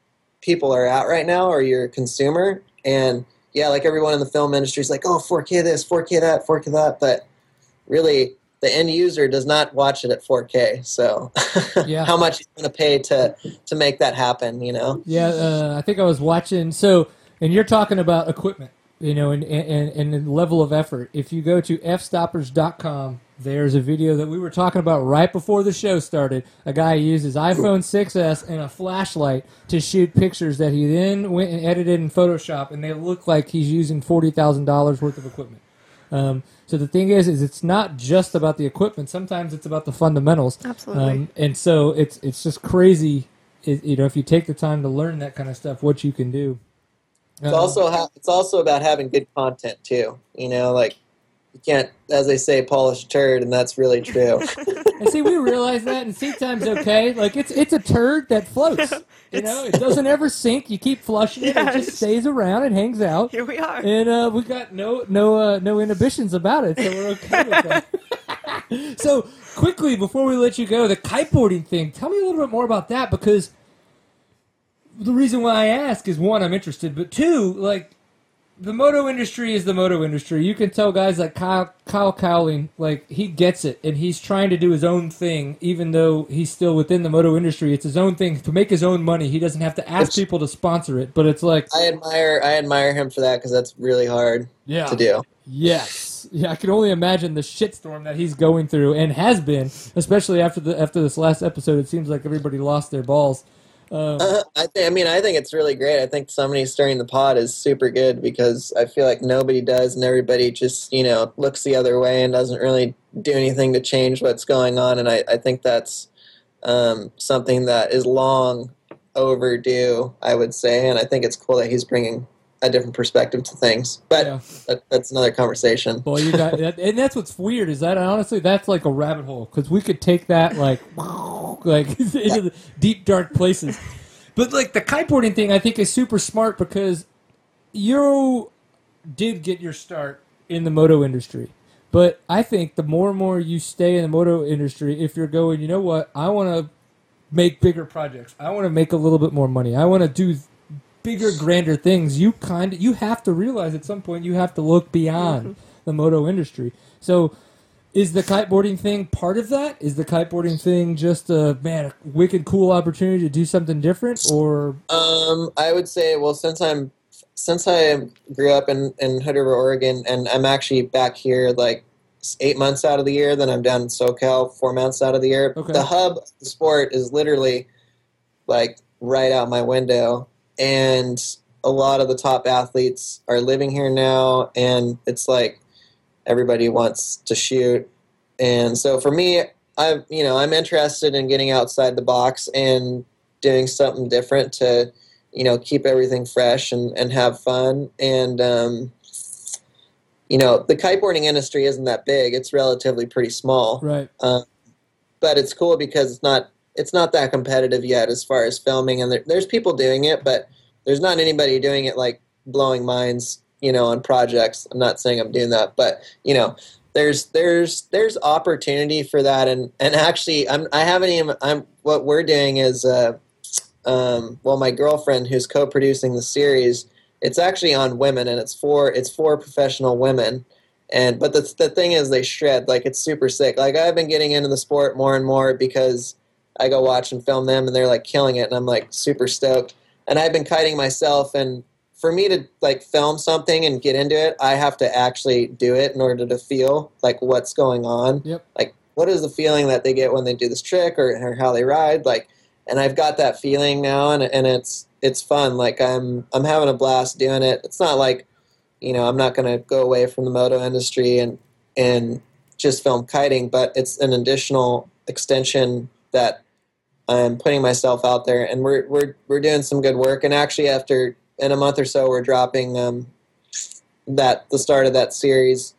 people are at right now, or your consumer. And, everyone in the film industry is like, oh, 4K this, 4K that, 4K that. But really, the end user does not watch it at 4K. So yeah. How much are you going to pay to make that happen, Yeah, I think I was watching. So, and you're talking about equipment. And the level of effort. If you go to fstoppers.com, there's a video that we were talking about right before the show started. A guy uses iPhone 6S and a flashlight to shoot pictures that he then went and edited in Photoshop, and they look like he's using $40,000 worth of equipment. So the thing is it's not just about the equipment. Sometimes it's about the fundamentals. Absolutely. And so it's just crazy, if you take the time to learn that kind of stuff, what you can do. It's also about having good content too. You can't, as they say, polish a turd, and that's really true. And see, we realize that, and Seat Time's okay. It's a turd that floats. It doesn't ever sink. You keep flushing it, it just stays around and hangs out. Here we are, and we got no inhibitions about it, so we're okay with that. So quickly, before we let you go, the kiteboarding thing. Tell me a little bit more about that, because the reason why I ask is, one, I'm interested, but two, the moto industry is the moto industry. You can tell guys like Kyle Cowling, he gets it, and he's trying to do his own thing, even though he's still within the moto industry. It's his own thing to make his own money. He doesn't have to ask people to sponsor it, but it's like... I admire him for that, because that's really hard to do. Yes. Yeah, I can only imagine the shitstorm that he's going through, and has been, especially after this last episode. It seems like everybody lost their balls. I think it's really great. I think somebody stirring the pot is super good, because I feel like nobody does, and everybody just, looks the other way and doesn't really do anything to change what's going on. And I think that's something that is long overdue, I would say. And I think it's cool that he's bringing a different perspective to things. But that's another conversation. Boy, you got that, and that's what's weird is that, honestly, that's like a rabbit hole, because we could take that into the deep, dark places. But the kiteboarding thing, I think, is super smart, because you did get your start in the moto industry. But I think the more and more you stay in the moto industry, if you're going, you know what, I want to make bigger projects. I want to make a little bit more money. I want to do bigger, grander things. You have to realize at some point you have to look beyond the moto industry. So is the kiteboarding thing part of that? Is the kiteboarding thing just a wicked cool opportunity to do something different? Or I would say, well, since I grew up in Hood River, Oregon, and I'm actually back here 8 months out of the year, then I'm down in SoCal 4 months out of the year. Okay. The hub of the sport is literally right out my window. And a lot of the top athletes are living here now, and it's everybody wants to shoot. And so for me, I'm interested in getting outside the box and doing something different to, keep everything fresh and have fun. And, the kiteboarding industry isn't that big. It's relatively pretty small. Right. But it's cool because it's not that competitive yet as far as filming, and there's people doing it, but there's not anybody doing it like blowing minds, you know, on projects. I'm not saying I'm doing that, but you know, there's opportunity for that, and actually what we're doing is my girlfriend who's co-producing the series, it's actually on women, and it's for professional women. And but the thing is, they shred. Like, it's super sick. Like, I've been getting into the sport more and more because I go watch and film them, and they're like killing it, and I'm like super stoked. And I've been kiting myself, and for me to like film something and get into it, I have to actually do it in order to feel like what's going on. Yep. Like, what is the feeling that they get when they do this trick or how they ride? Like, and I've got that feeling now, and it's fun. Like, I'm having a blast doing it. It's not like, you know, I'm not going to go away from the moto industry and just film kiting, but it's an additional extension that I'm putting myself out there, and we're doing some good work. And actually, after in a month or so, we're dropping the start of that series,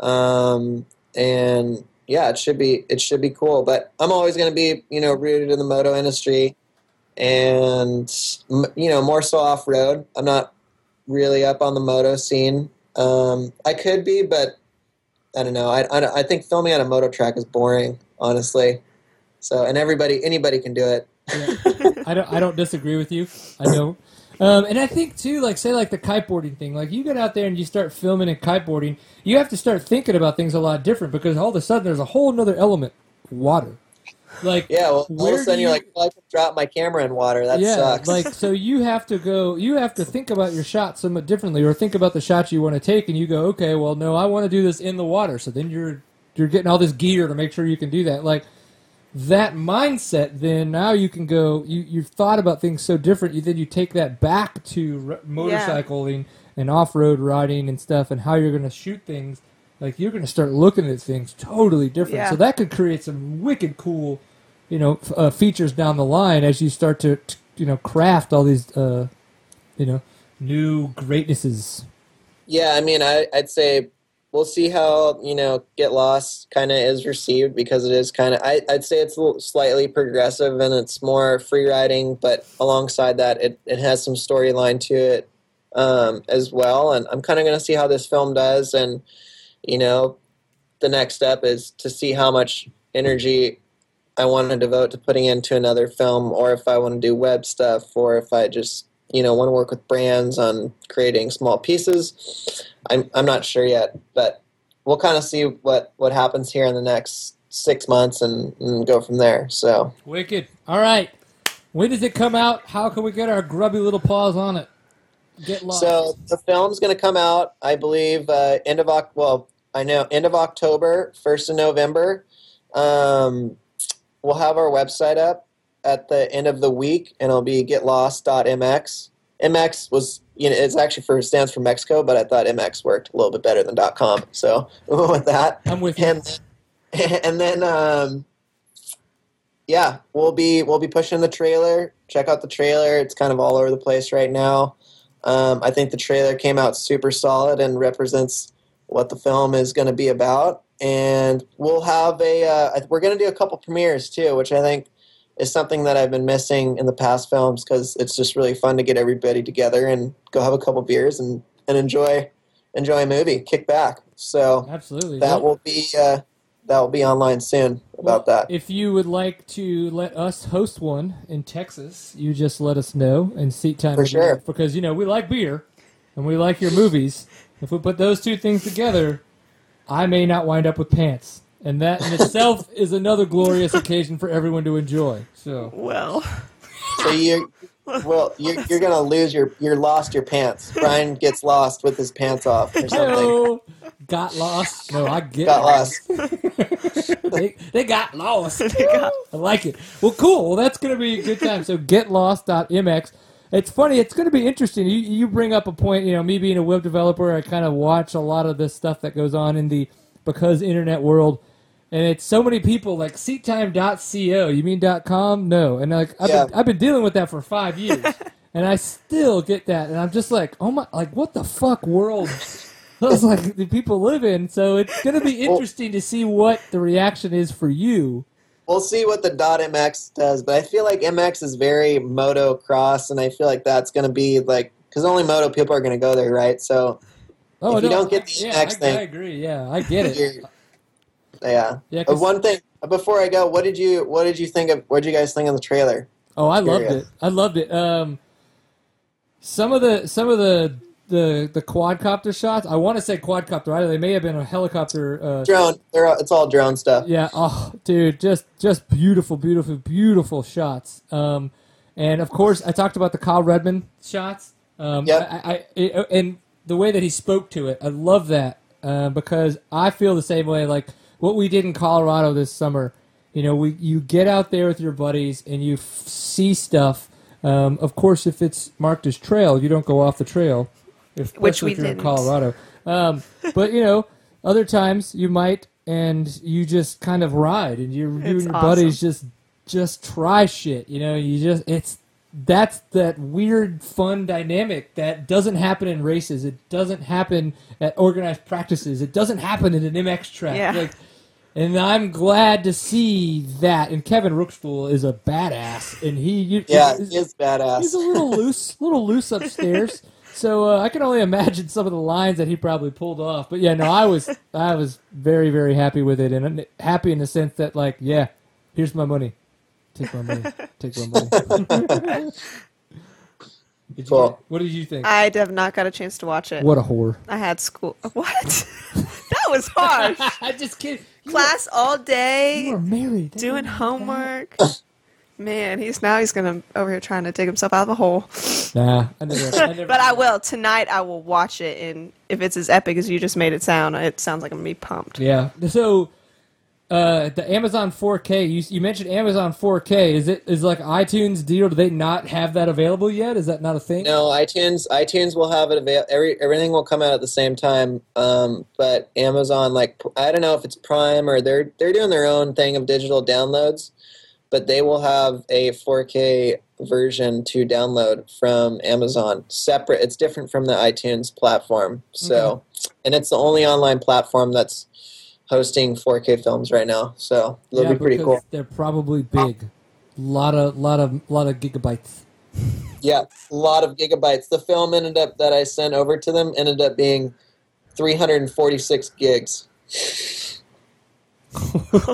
and yeah, it should be cool. But I'm always going to be, you know, rooted in the moto industry, and you know, more so off road. I'm not really up on the moto scene. I could be, but I don't know. I think filming on a moto track is boring, honestly. So, and anybody can do it. Yeah. I don't disagree with you. I don't. And I think too, like say like the kiteboarding thing, like you get out there and you start filming and kiteboarding, you have to start thinking about things a lot different, because all of a sudden there's a whole nother element, water. Like, yeah, well, all of a sudden you're like, well, I can drop my camera in water. That sucks. Like, so you have to think about your shot somewhat differently, or think about the shot you want to take, and you go, okay, well, no, I want to do this in the water. So then you're getting all this gear to make sure you can do that. Like, that mindset, then now you can go, you've thought about things so different, then you take that back to motorcycling and off-road riding and stuff, and how you're going to shoot things. Like, you're going to start looking at things totally different. Yeah. So that could create some wicked cool, you know, features down the line as you start to, you know, craft all these, you know, new greatnesses. Yeah, I mean, I'd say we'll see how, you know, Get Lost kind of is received, because it is kind of, I'd say it's a little slightly progressive, and it's more free riding, but alongside that, it has some storyline to it as well. And I'm kind of going to see how this film does, and you know, the next step is to see how much energy I want to devote to putting into another film, or if I want to do web stuff, or if I just, you know, want to work with brands on creating small pieces. I'm not sure yet, but we'll kind of see what happens here in the next 6 months and go from there. So wicked. All right. When does it come out? How can we get our grubby little paws on it? Get Lost. So the film's going to come out, I believe, end of October, 1st of November. We'll have our website up at the end of the week, and it'll be getlost.mx. MX was, you know, it's actually stands for Mexico, but I thought MX worked a little bit better than .com, so we went with that. I'm with you. And then, yeah, we'll be pushing the trailer. Check out the trailer; it's kind of all over the place right now. I think the trailer came out super solid and represents what the film is going to be about. And we'll have we're going to do a couple premieres too, which I think is something that I've been missing in the past films, because it's just really fun to get everybody together and go have a couple beers and enjoy a movie, kick back. So absolutely, that will be online soon about that. If you would like to let us host one in Texas, you just let us know, and seat time for sure. Because, you know, we like beer and we like your movies. If we put those two things together, I may not wind up with pants. And that in itself is another glorious occasion for everyone to enjoy. So you're gonna lose lost your pants. Brian gets lost with his pants off or something. Hello. Got lost. No, I got lost. they got lost. I like it. Well, cool. Well, that's gonna be a good time. So getlost.mx. It's funny. It's gonna be interesting. You bring up a point. You know, me being a web developer, I kind of watch a lot of this stuff that goes on in the internet world. And it's so many people like seattime.co. You mean .com? No. And like I've been dealing with that for 5 years, and I still get that. And I'm just like, oh my, like what the fuck world does like the people live in? So it's gonna be interesting to see what the reaction is for you. We'll see what the .mx does, but I feel like MX is very motocross, and I feel like that's going to be like, because only moto people are going to go there, right? So if you don't get the MX thing. I agree. Yeah, I get it. Yeah. One thing before I go, what did you guys think of the trailer? Oh, I loved it. I loved it. Some of the quadcopter shots. I want to say quadcopter. Either they may have been a helicopter. Drone. It's all drone stuff. Yeah. Oh, dude, just beautiful shots. And of course, I talked about the Kyle Redman shots. And the way that he spoke to it, I love that because I feel the same way. Like what we did in Colorado this summer. You know, you get out there with your buddies and you see stuff. Of course, if it's marked as trail, you don't go off the trail. Which we didn't. In Colorado. But, you know, other times you might, and you just kind of ride, and you and your buddies just try shit. You know, that's that weird, fun dynamic that doesn't happen in races. It doesn't happen at organized practices. It doesn't happen at an MX track. Yeah. And I'm glad to see that. And Kevin Rookstool is a badass, and he is badass. He's a little loose upstairs. So I can only imagine some of the lines that he probably pulled off. But yeah, no, I was very, very happy with it, and happy in the sense that here's my money, take my money. What did you think? I have not got a chance to watch it. What a whore! I had school. What? That was harsh. I just kidding. Class all day. You were married. Doing homework. Man, he's gonna over here trying to dig himself out of a hole. Nah, I never but I will tonight. I will watch it, and if it's as epic as you just made it sound, it sounds like I'm gonna be pumped. Yeah. So, the Amazon 4K. You mentioned Amazon 4K. Is like iTunes deal? Do they not have that available yet? Is that not a thing? No, iTunes will have it available. Everything will come out at the same time. But Amazon, I don't know if it's Prime or they're doing their own thing of digital downloads. But they will have a 4K version to download from Amazon. Separate, it's different from the iTunes platform. So, okay. And it's the only online platform that's hosting 4K films right now. So it'll be pretty cool. They're probably big, lot of gigabytes. Yeah, a lot of gigabytes. The film that I sent over to them ended up being 346 gigs.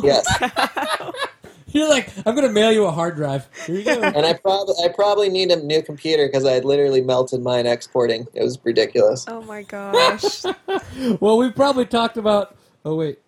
Yes. You're like, I'm going to mail you a hard drive. Here you go. And I probably need a new computer because I literally melted mine exporting. It was ridiculous. Oh, my gosh. Well, we probably talked about... Oh, wait.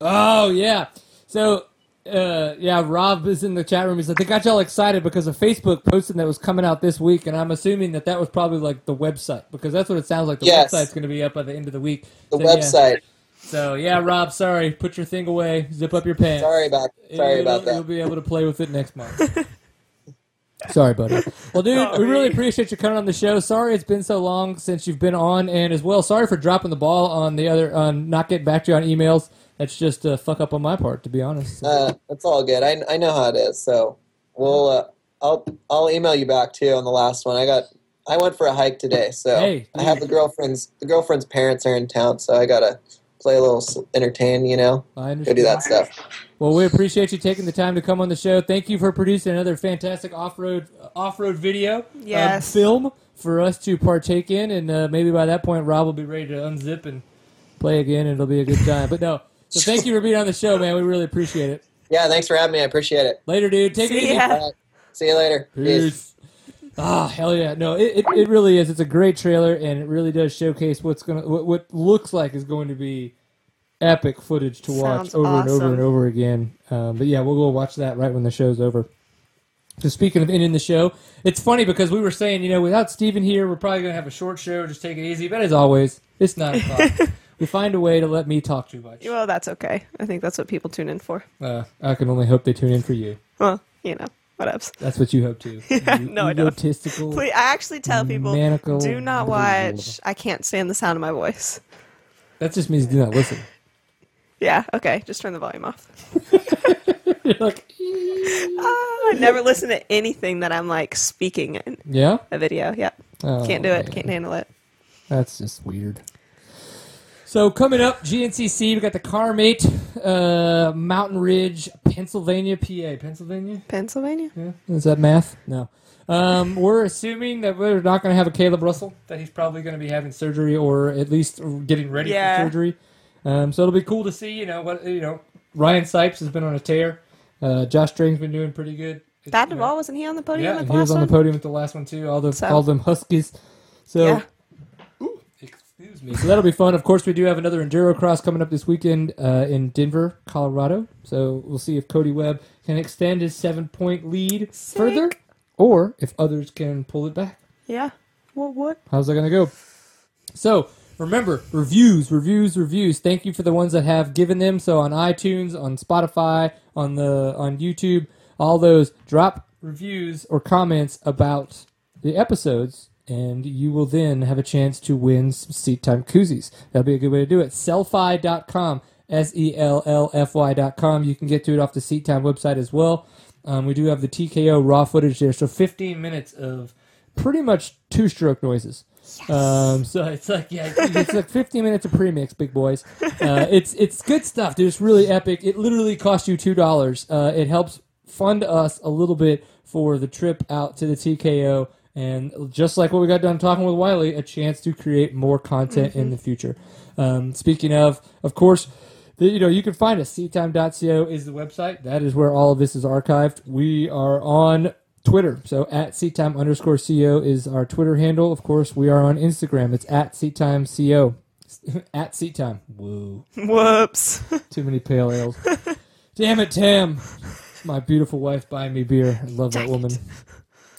Oh, yeah. So, Rob is in the chat room. He said, they got y'all excited because of Facebook posting that was coming out this week, and I'm assuming that was probably like the website because that's what it sounds like. The website's going to be up by the end of the week. The website. Yeah. So, yeah, Rob, sorry. Put your thing away. Zip up your pants. Sorry about that. You'll be able to play with it next month. Sorry, buddy. Well, dude, we really appreciate you coming on the show. Sorry it's been so long since you've been on. And as well, sorry for dropping the ball on not getting back to you on emails. That's just a fuck up on my part, to be honest. That's all good. I know how it is. So I'll email you back, too, on the last one. I went for a hike today. So hey, I have the girlfriend's parents are in town, so I got to... play a little, entertain, you know, go do that stuff. Well, we appreciate you taking the time to come on the show. Thank you for producing another fantastic off-road video, film for us to partake in, and maybe by that point, Rob will be ready to unzip and play again, and it'll be a good time. But no, so thank you for being on the show, man. We really appreciate it. Yeah, thanks for having me. I appreciate it. Later, dude. Take it easy. Right. See you later. Peace. Ah, hell yeah. No, it really is. It's a great trailer, and it really does showcase what looks like is going to be epic footage to watch over and over again. But yeah, we'll go watch that right when the show's over. So speaking of ending the show, it's funny because we were saying, you know, without Steven here, we're probably going to have a short show, just take it easy. But as always, it's 9 o'clock. We find a way to let me talk too much. Well, that's okay. I think that's what people tune in for. I can only hope they tune in for you. Well, you know. Whatevs. That's what you hope to. Yeah, no, I don't. Please, I actually tell people, do not watch. I can't stand the sound of my voice. That just means do not listen. Yeah, okay. Just turn the volume off. You're like, I never listen to anything that I'm like speaking in a video. Yeah. Oh, can't do it. Can't handle it. That's just weird. So coming up, GNCC, we got the Carmate, Mountain Ridge, Pennsylvania, PA. Pennsylvania? Pennsylvania? Yeah. Is that math? No. We're assuming that we're not going to have a Caleb Russell, that he's probably going to be having surgery or at least getting ready for surgery. So it'll be cool to see, Ryan Sipes has been on a tear. Josh String's been doing pretty good. Wasn't he on the podium at the last one? Yeah, he was on the podium at the last one, too. All them Huskies. So, Ooh, excuse me. So that'll be fun. Of course, we do have another Endurocross coming up this weekend in Denver, Colorado. So we'll see if Cody Webb can extend his 7-point lead further or if others can pull it back. Yeah. What? How's that going to go? So, remember, reviews. Thank you for the ones that have given them. So on iTunes, on Spotify, on YouTube, all those, drop reviews or comments about the episodes, and you will then have a chance to win some seat time koozies. That'll be a good way to do it. Sellfy.com, SELLFY.com. You can get to it off the seat time website as well. We do have the TKO raw footage there, so 15 minutes of pretty much two-stroke noises. Yes. So it's like 15 minutes of premix, big boys. It's good stuff, dude. It's really epic. It literally costs you $2. It helps fund us a little bit for the trip out to the TKO, and just like what we got done talking with Wiley, a chance to create more content in the future. Speaking of course, you can find us. Seatime.co is the website. That is where all of this is archived. We are on Twitter, so at @seatime_co is our Twitter handle. Of course, we are on Instagram. It's at @seatimeco. At seatime. Whoa. Whoops. Too many pale ales. Damn it, Tam. My beautiful wife buying me beer. I love that woman.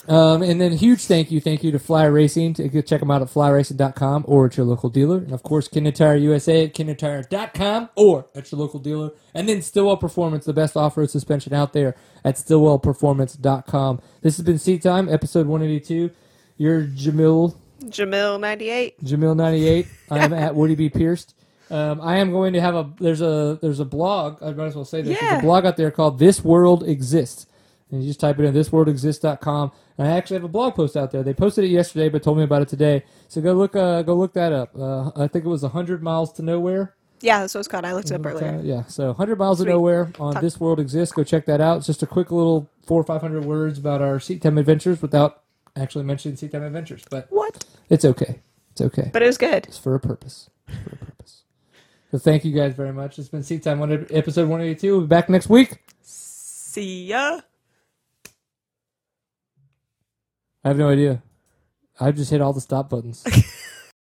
And then huge thank you to Fly Racing. Check them out at flyracing.com or at your local dealer. And, of course, Kenda Tire USA at kendantire.com or at your local dealer. And then Stillwell Performance, the best off-road suspension out there, at stillwellperformance.com. This has been Seat Time, episode 182. You're Jamil. Jamil98. I am at Woody B. Pierced. I am going to have there's a blog, I might as well say this, there's a blog out there called This World Exists. And you just type it in, thisworldexist.com. And I actually have a blog post out there. They posted it yesterday, but told me about it today. So go look that up. I think it was 100 Miles to Nowhere. Yeah, that's what it's called. I looked it up earlier. Yeah, so 100 Miles to Nowhere on This World Exists. Go check that out. It's just a quick little 400 or 500 words about our Seat Time adventures without actually mentioning Seat Time adventures. But what? It's okay. But it was good. It's for a purpose. So thank you guys very much. It's been Seat Time, episode 182. We'll be back next week. See ya. I have no idea. I've just hit all the stop buttons.